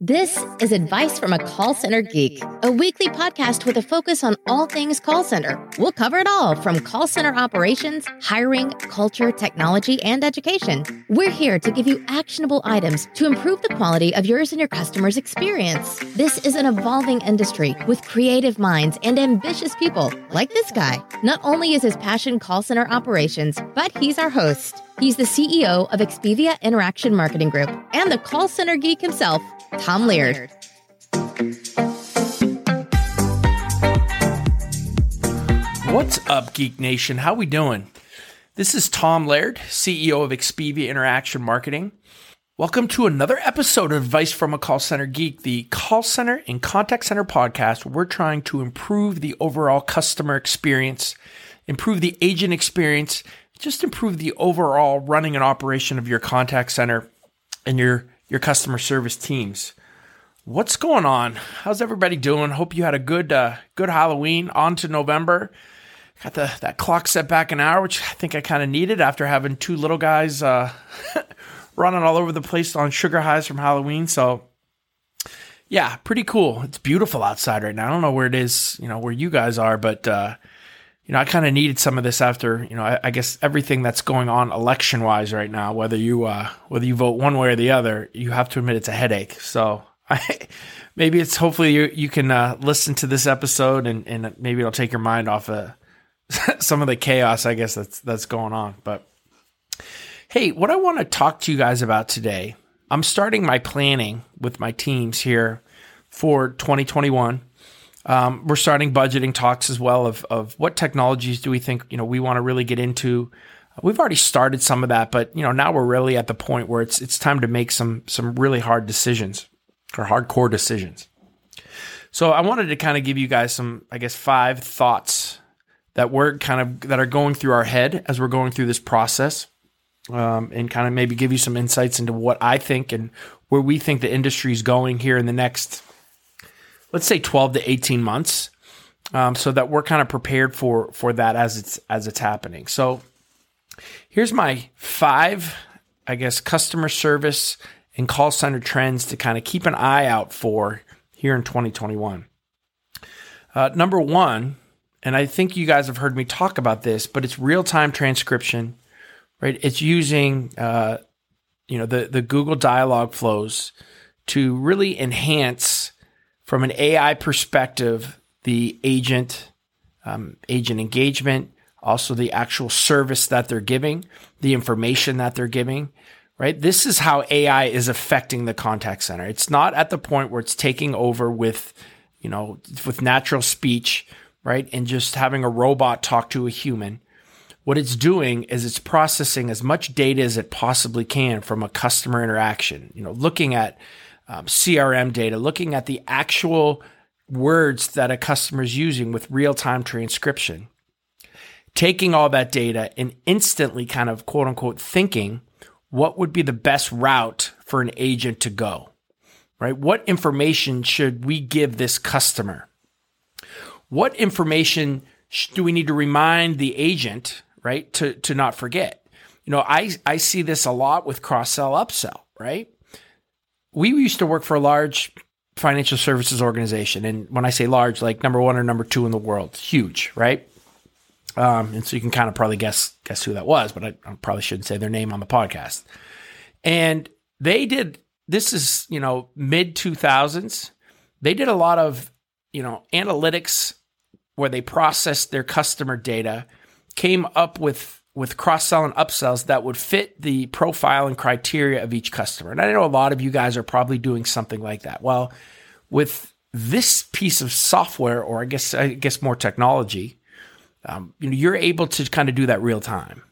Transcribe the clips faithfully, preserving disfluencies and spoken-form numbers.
This is Advice from a Call Center Geek, a weekly podcast with a focus on all things call center. We'll cover it all from call center operations, hiring, culture, technology, and education. We're here to give you actionable items to improve the quality of yours and your customers' experience. This is an evolving industry with creative minds and ambitious people like this guy. Not only is his passion call center operations, but he's our host. He's the C E O of Expivia Interaction Marketing Group and the call center geek himself, Tom Laird. What's up, Geek Nation? How we doing? This is Tom Laird, C E O of Expivia Interaction Marketing. Welcome to another episode of Advice from a Call Center Geek, the call center and contact center podcast. We're trying to improve the overall customer experience, improve the agent experience, just improve the overall running and operation of your contact center and your your customer service teams. What's going on? How's everybody doing? Hope you had a good uh, good Halloween. On to November. Got the that clock set back an hour, which I think I kind of needed after having two little guys uh, running all over the place on sugar highs from Halloween. So yeah, pretty cool. It's beautiful outside right now. I don't know where it is, you know, where you guys are, but uh, you know, I kind of needed some of this after, you know, I, I guess everything that's going on election-wise right now, whether you uh, whether you vote one way or the other, you have to admit it's a headache. So I, maybe it's hopefully you, you can uh, listen to this episode and, and maybe it'll take your mind off of some of the chaos, I guess, that's that's going on. But hey, what I want to talk to you guys about today, I'm starting my planning with my teams here for twenty twenty-one. Um, we're starting budgeting talks as well of, of what technologies do we think, you know, we want to really get into. We've already started some of that, but you know, now we're really at the point where it's, it's time to make some, some really hard decisions or hardcore decisions. So I wanted to kind of give you guys some, I guess, five thoughts that we're kind of, that are going through our head as we're going through this process. Um, and kind of maybe give you some insights into what I think and where we think the industry is going here in the next, let's say twelve to eighteen months, um, so that we're kind of prepared for for that as it's as it's happening. So here's my five, I guess, customer service and call center trends to kind of keep an eye out for here in twenty twenty-one. Uh, number one, and I think you guys have heard me talk about this, but it's real-time transcription, right? It's using uh, you know the the Google Dialog flows to really enhance, from an A I perspective, the agent, um, agent engagement, also the actual service that they're giving, the information that they're giving, right? This is how A I is affecting the contact center. It's not at the point where it's taking over with, you know, with natural speech, right? And just having a robot talk to a human. What it's doing is it's processing as much data as it possibly can from a customer interaction, you know, looking at Um, C R M data, looking at the actual words that a customer is using with real-time transcription, taking all that data and instantly kind of quote unquote thinking what would be the best route for an agent to go, right? What information should we give this customer? What information sh- do we need to remind the agent, right? To, to not forget, you know, I, I see this a lot with cross-sell, upsell, right? We used to work for a large financial services organization. And when I say large, like number one or number two in the world, huge, right? Um, and so you can kind of probably guess guess who that was, but I, I probably shouldn't say their name on the podcast. And they did, this is, you know, mid two thousands. They did a lot of, you know, analytics where they processed their customer data, came up with with cross-sell and upsells that would fit the profile and criteria of each customer. And I know a lot of you guys are probably doing something like that. Well, with this piece of software, or I guess I guess more technology, um, you know, you're able to kind of do that real time,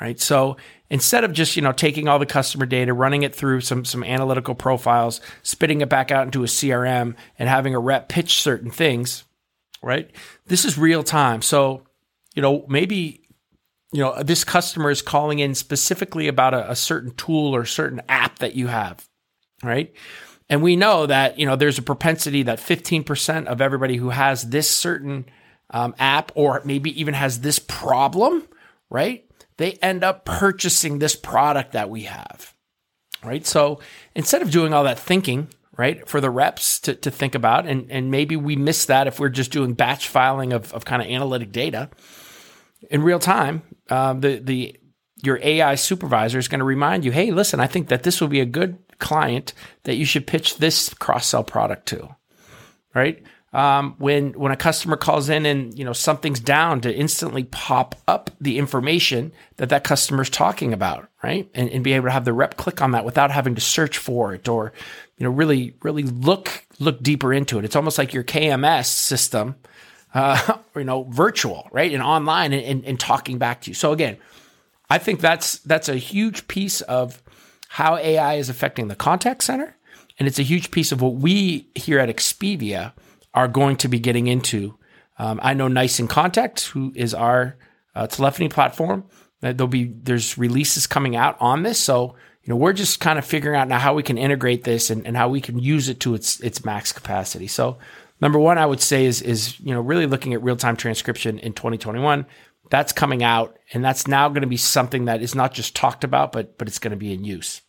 right? So instead of just, you know, taking all the customer data, running it through some some analytical profiles, spitting it back out into a C R M and having a rep pitch certain things, right? This is real time. So, you know, maybe, you know, this customer is calling in specifically about a, a certain tool or certain app that you have, right? And we know that, you know, there's a propensity that fifteen percent of everybody who has this certain um, app, or maybe even has this problem, right? They end up purchasing this product that we have, right? So instead of doing all that thinking, right, for the reps to, to think about, and, and maybe we miss that if we're just doing batch filing of, of kind of analytic data, in real time, um, the the your A I supervisor is going to remind you, hey, listen, I think that this will be a good client that you should pitch this cross-sell product to, right? Um, when when a customer calls in and, you know, something's down, to instantly pop up the information that that customer's talking about, right? And, and be able to have the rep click on that without having to search for it, or, you know, really really look look deeper into it. It's almost like your K M S system, uh, you know, virtual, right, and online, and, and, and talking back to you. So again, I think that's that's a huge piece of how A I is affecting the contact center, and it's a huge piece of what we here at Expivia are going to be getting into. Um, I know Nice in Contact, who is our uh, telephony platform, that there'll be there's releases coming out on this. So, you know, we're just kind of figuring out now how we can integrate this, and, and how we can use it to its its max capacity. So, number one, I would say is is you know, really looking at real time transcription in twenty twenty-one. That's coming out, and that's now going to be something that is not just talked about, but but it's going to be in use.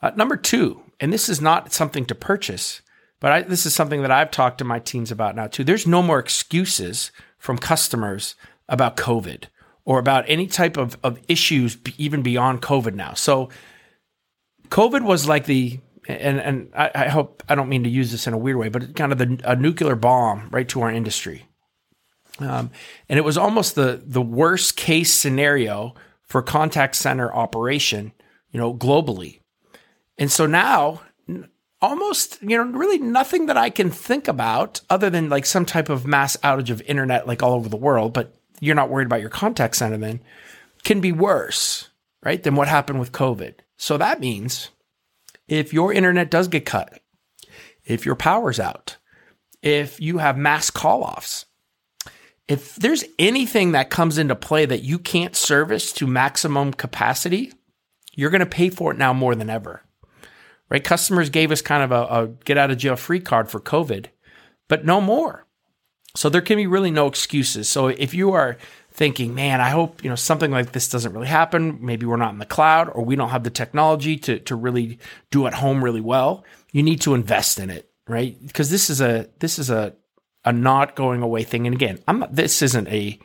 Uh, number two, and this is not something to purchase, but I, this is something that I've talked to my teams about now too. There's no more excuses from customers about COVID or about any type of, of issues b- even beyond COVID now. So COVID was like the, and and I, I hope, I don't mean to use this in a weird way, but kind of the, a nuclear bomb right to our industry. Um, and it was almost the the worst case scenario for contact center operation, you know, globally. And so now, almost, you know, really nothing that I can think about other than like some type of mass outage of internet, like all over the world, but you're not worried about your contact center then, can be worse, right, than what happened with COVID. So that means if your internet does get cut, if your power's out, if you have mass call-offs, if there's anything that comes into play that you can't service to maximum capacity, you're going to pay for it now more than ever. Right, customers gave us kind of a, a get out of jail free card for COVID, but no more. So there can be really no excuses. So if you are thinking, man, I hope, you know, something like this doesn't really happen, maybe we're not in the cloud, or we don't have the technology to to really do at home really well, you need to invest in it, right? Because this is a this is a a not going away thing. And again, I'm not, this isn't a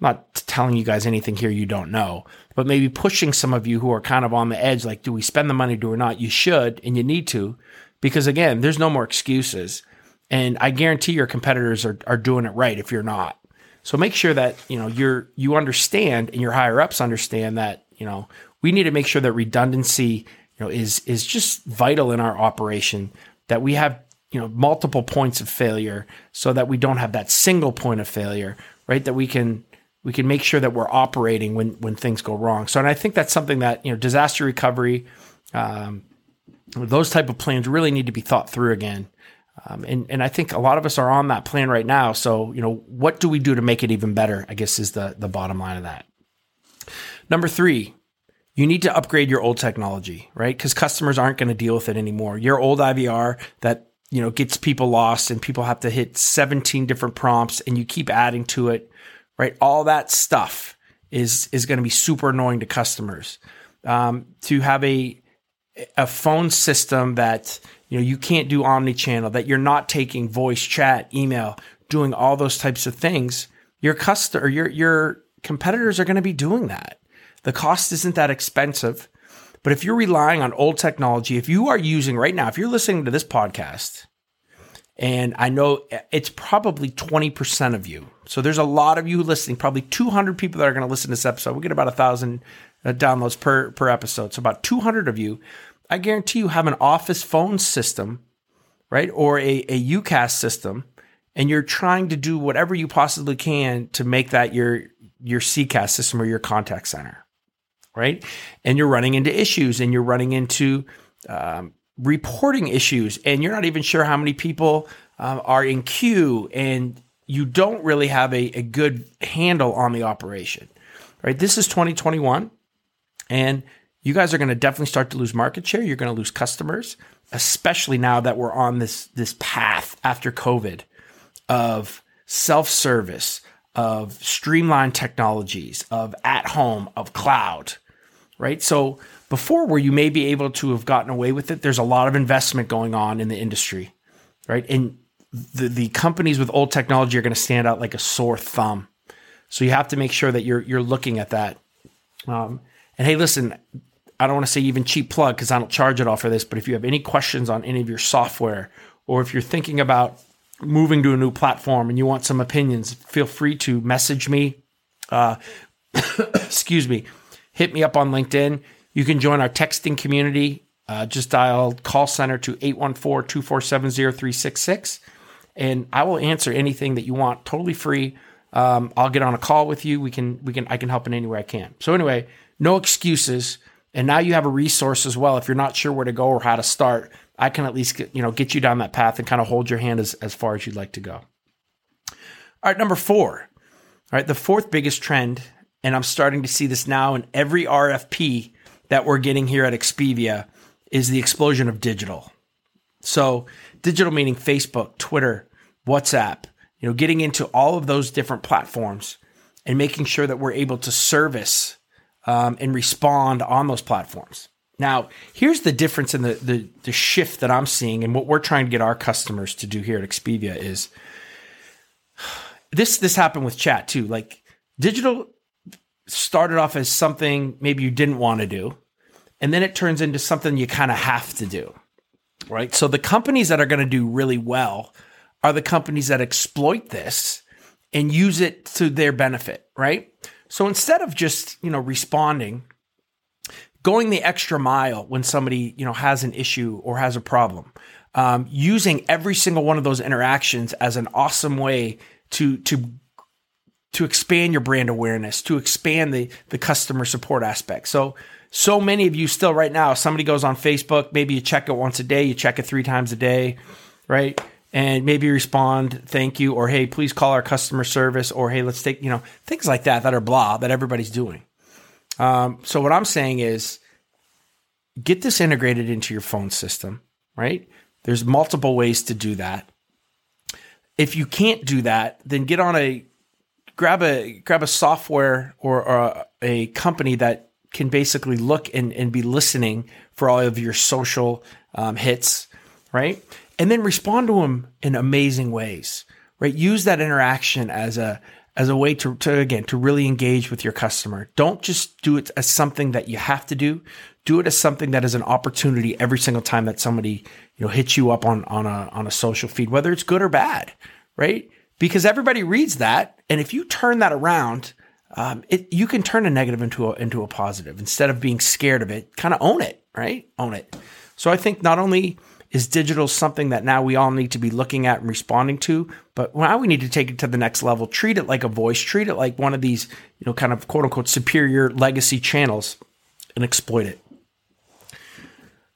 I'm not telling you guys anything here you don't know, but maybe pushing some of you who are kind of on the edge, like, do we spend the money, do we not? You should, and you need to, because again, there's no more excuses. And I guarantee your competitors are, are doing it right if you're not. So make sure that, you know, you're, you understand, and your higher ups understand that, you know, we need to make sure that redundancy, you know, is, is just vital in our operation, that we have, you know, multiple points of failure so that we don't have that single point of failure, right? That we can, We can make sure that we're operating when when things go wrong. So, and I think that's something that, you know, disaster recovery, um, those type of plans really need to be thought through again. Um, and and I think a lot of us are on that plan right now. So, you know, what do we do to make it even better, I guess, is the the bottom line of that. Number three, you need to upgrade your old technology, right? Because customers aren't going to deal with it anymore. Your old I V R that, you know, gets people lost, and people have to hit seventeen different prompts, and you keep adding to it. Right, all that stuff is is going to be super annoying to customers. Um, to have a a phone system that, you know, you can't do omni-channel, that you're not taking voice, chat, email, doing all those types of things, your customer, your your competitors are going to be doing that. The cost isn't that expensive, but if you're relying on old technology, if you are using right now, if you're listening to this podcast, and I know it's probably twenty percent of you. So there's a lot of you listening, probably two hundred people that are going to listen to this episode. We get about one thousand downloads per, per episode. So about two hundred of you, I guarantee you have an office phone system, right? Or a, a UCaaS system, and you're trying to do whatever you possibly can to make that your, your CCaaS system or your contact center, right? And you're running into issues, and you're running into um, reporting issues, and you're not even sure how many people um, are in queue, and you don't really have a, a good handle on the operation, right? This is twenty twenty-one, and you guys are going to definitely start to lose market share. You're going to lose customers, especially now that we're on this, this path after COVID of self-service, of streamlined technologies, of at-home, of cloud, right? So before, where you may be able to have gotten away with it, there's a lot of investment going on in the industry, right? And the, the companies with old technology are going to stand out like a sore thumb. So you have to make sure that you're you're looking at that. Um, and hey, listen, I don't want to say even cheap plug because I don't charge at all for this, but if you have any questions on any of your software, or if you're thinking about moving to a new platform and you want some opinions, feel free to message me. Uh, excuse me. Hit me up on LinkedIn. You can join our texting community. Uh, just dial call center to eight one four, two four seven, zero three six six. And I will answer anything that you want, totally free. Um, I'll get on a call with you. We can, we can, I can help in any way I can. So anyway, no excuses. And now you have a resource as well. If you're not sure where to go or how to start, I can at least get, you know, get you down that path and kind of hold your hand as, as far as you'd like to go. All right. Number four, all right. The fourth biggest trend, and I'm starting to see this now in every R F P that we're getting here at Expivia, is the explosion of digital. So digital meaning Facebook, Twitter, WhatsApp, you know, getting into all of those different platforms and making sure that we're able to service um, and respond on those platforms. Now, here's the difference in the, the the shift that I'm seeing, and what we're trying to get our customers to do here at Expivia is this. This happened with chat too. Like, digital started off as something maybe you didn't want to do, and then it turns into something you kind of have to do, right? So the companies that are going to do really well are the companies that exploit this and use it to their benefit, right? So instead of just, you know, responding, going the extra mile when somebody, you know, has an issue or has a problem, um, using every single one of those interactions as an awesome way to to to expand your brand awareness, to expand the the customer support aspect. So so many of you still right now, somebody goes on Facebook, maybe you check it once a day, you check it three times a day, right? And maybe respond, thank you, or hey, please call our customer service, or hey, let's take, you know, things like that, that are blah, that everybody's doing. Um, so what I'm saying is, get this integrated into your phone system, right? There's multiple ways to do that. If you can't do that, then get on a, grab a, grab a software or, or a company that can basically look and, and be listening for all of your social um, hits, right? And then respond to them in amazing ways, right? Use that interaction as a as a way to, to, again, to really engage with your customer. Don't just do it as something that you have to do. Do it as something that is an opportunity every single time that somebody, you know, hits you up on on a on a social feed, whether it's good or bad, right? Because everybody reads that, and if you turn that around, um, it you can turn a negative into a into a positive. Instead of being scared of it, kind of own it, right? Own it. So I think not only is digital something that now we all need to be looking at and responding to, but now we need to take it to the next level. Treat it like a voice. Treat it like one of these, you know, kind of quote unquote superior legacy channels, and exploit it.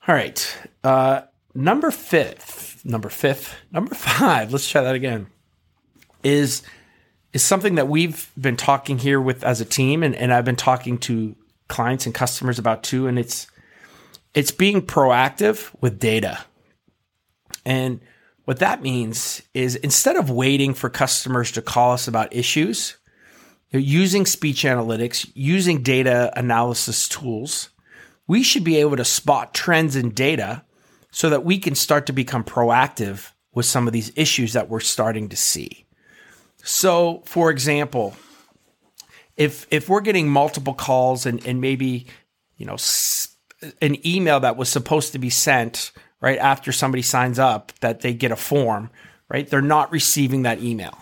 All right, uh, number fifth, number fifth, number five. Let's try that again. Is is something that we've been talking here with as a team, and, and I've been talking to clients and customers about too, and it's it's being proactive with data. And what that means is, instead of waiting for customers to call us about issues, using speech analytics, using data analysis tools, we should be able to spot trends in data so that we can start to become proactive with some of these issues that we're starting to see. So, for example, if if we're getting multiple calls and, and maybe, you know, an email that was supposed to be sent right after somebody signs up, that they get a form, right? They're not receiving that email,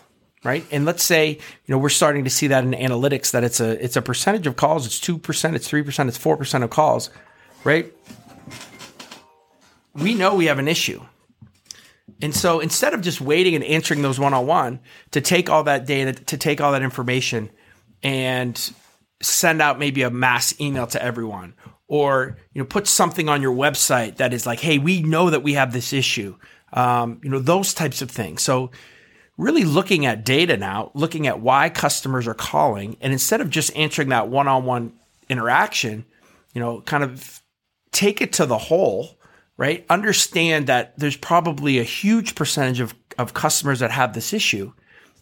right? And let's say, you know, we're starting to see that in analytics, that it's a, it's a percentage of calls. It's two percent, it's three percent, it's four percent of calls, right? We know we have an issue. And so instead of just waiting and answering those one-on-one, to take all that data, to take all that information and send out maybe a mass email to everyone, or, you know, put something on your website that is like, hey, we know that we have this issue, um, you know, those types of things. So really looking at data now, looking at why customers are calling. And instead of just answering that one-on-one interaction, you know, kind of take it to the whole, right? Understand that there's probably a huge percentage of, of customers that have this issue.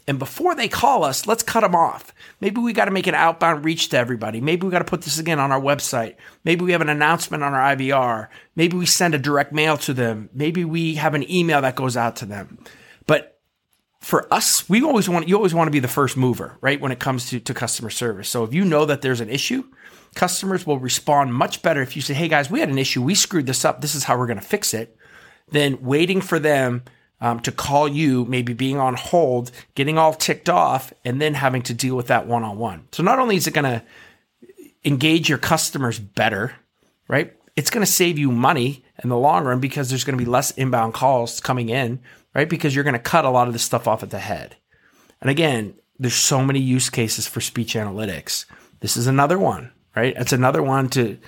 And before they call us, let's cut them off. Maybe we got to make an outbound reach to everybody. Maybe we got to put this again on our website. Maybe we have an announcement on our I V R. Maybe we send a direct mail to them. Maybe we have an email that goes out to them. But for us, we always want, you always want to be the first mover, right? When it comes to, to customer service. So if you know that there's an issue, customers will respond much better if you say, hey guys, we had an issue. We screwed this up. This is how we're going to fix it. Then waiting for them Um, to call you, maybe being on hold, getting all ticked off, and then having to deal with that one-on-one. So not only is it going to engage your customers better, right? It's going to save you money in the long run because there's going to be less inbound calls coming in, right? Because you're going to cut a lot of this stuff off at the head. And again, there's so many use cases for speech analytics. This is another one, right? It's another one to,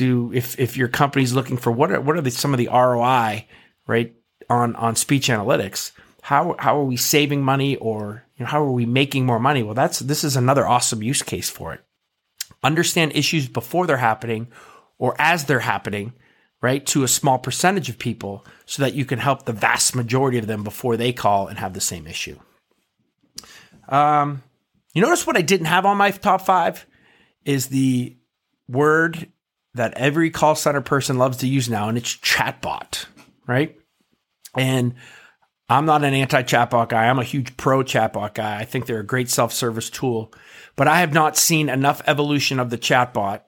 to if if your company's looking for what are, what are the, some of the R O I, right? on on speech analytics, how how are we saving money, or you know, how are we making more money? Well, that's this is another awesome use case for it. Understand issues before they're happening or as they're happening, right, to a small percentage of people so that you can help the vast majority of them before they call and have the same issue. Um, you notice what I didn't have on my top five is the word that every call center person loves to use now, and it's chatbot, right? And I'm not an anti-chatbot guy. I'm a huge pro-chatbot guy. I think they're a great self-service tool. But I have not seen enough evolution of the chatbot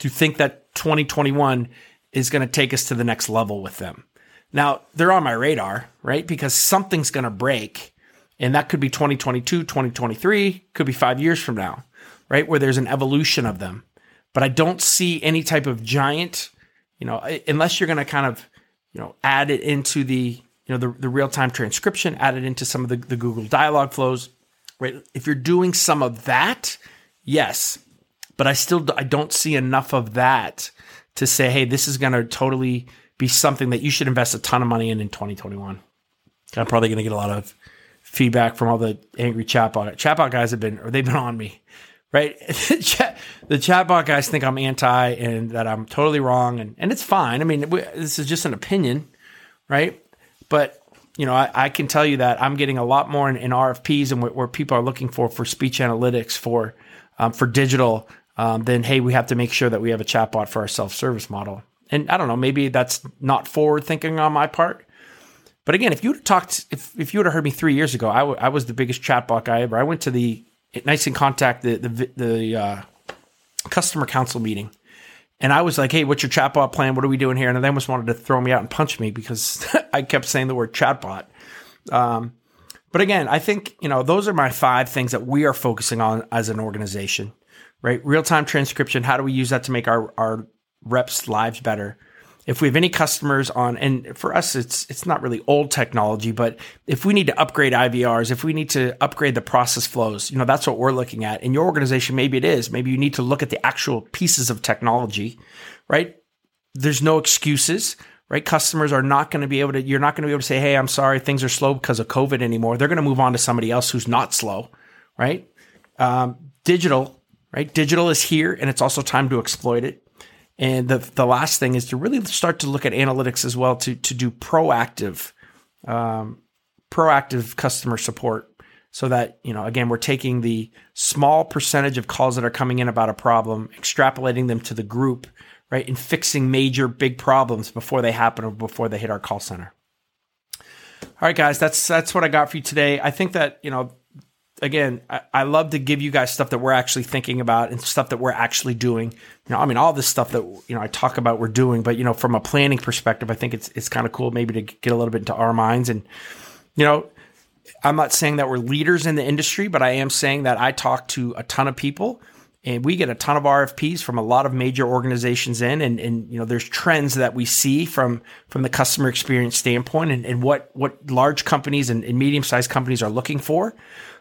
to think that twenty twenty-one is going to take us to the next level with them. Now, they're on my radar, right? Because something's going to break. And that could be twenty twenty-two, twenty twenty-three, could be five years from now, right? Where there's an evolution of them. But I don't see any type of giant, you know, unless you're going to kind of, you know, add it into the, you know, the, the real-time transcription, add it into some of the, the Google Dialog flows, right? If you're doing some of that, yes, but I still, I don't see enough of that to say, hey, this is going to totally be something that you should invest a ton of money in in twenty twenty-one. I'm probably going to get a lot of feedback from all the angry chatbot. Chatbot guys have been, or they've been on me, right? The chat, the chatbot guys think I'm anti and that I'm totally wrong. And, and it's fine. I mean, we, this is just an opinion, right? But, you know, I, I can tell you that I'm getting a lot more in, in R F Ps and where, where people are looking for, for speech analytics, for, um, for digital, um, then, hey, we have to make sure that we have a chatbot for our self-service model. And I don't know, maybe that's not forward thinking on my part. But again, if you would talked, if, if you would have heard me three years ago, I, w- I was the biggest chatbot guy ever. I went to the Nice in Contact, the the, the uh, customer council meeting. And I was like, hey, what's your chatbot plan? What are we doing here? And they almost wanted to throw me out and punch me because I kept saying the word chatbot. Um, but again, I think, you know, those are my five things that we are focusing on as an organization, right? Real-time transcription. How do we use that to make our, our reps' lives better? If we have any customers on, and for us, it's it's not really old technology, but if we need to upgrade I V Rs, if we need to upgrade the process flows, you know, that's what we're looking at. In your organization, maybe it is. Maybe you need to look at the actual pieces of technology, right? There's no excuses, right? Customers are not going to be able to, you're not going to be able to say, hey, I'm sorry, things are slow because of COVID anymore. They're going to move on to somebody else who's not slow, right? Um, digital, right? Digital is here and it's also time to exploit it. And the the last thing is to really start to look at analytics as well to to do proactive, um, proactive customer support so that, you know, again, we're taking the small percentage of calls that are coming in about a problem, extrapolating them to the group, right, and fixing major big problems before they happen or before they hit our call center. All right, guys, that's that's what I got for you today. I think that, you know, again, I, I love to give you guys stuff that we're actually thinking about and stuff that we're actually doing. You know, I mean, all this stuff that, you know, I talk about we're doing, but, you know, from a planning perspective, I think it's it's kind of cool maybe to get a little bit into our minds. And, you know, I'm not saying that we're leaders in the industry, but I am saying that I talk to a ton of people and we get a ton of R F Ps from a lot of major organizations in. And, and you know, there's trends that we see from from the customer experience standpoint and, and what, what large companies and, and medium-sized companies are looking for.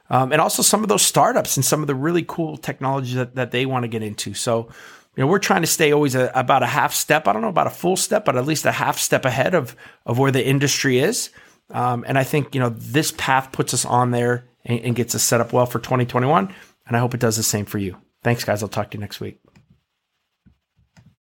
Um, and also some of those startups and some of the really cool technologies that, that they want to get into. So, you know, we're trying to stay always a, about a half step. I don't know about a full step, but at least a half step ahead of, of where the industry is. Um, and I think, you know, this path puts us on there and, and gets us set up well for twenty twenty-one. And I hope it does the same for you. Thanks, guys. I'll talk to you next week.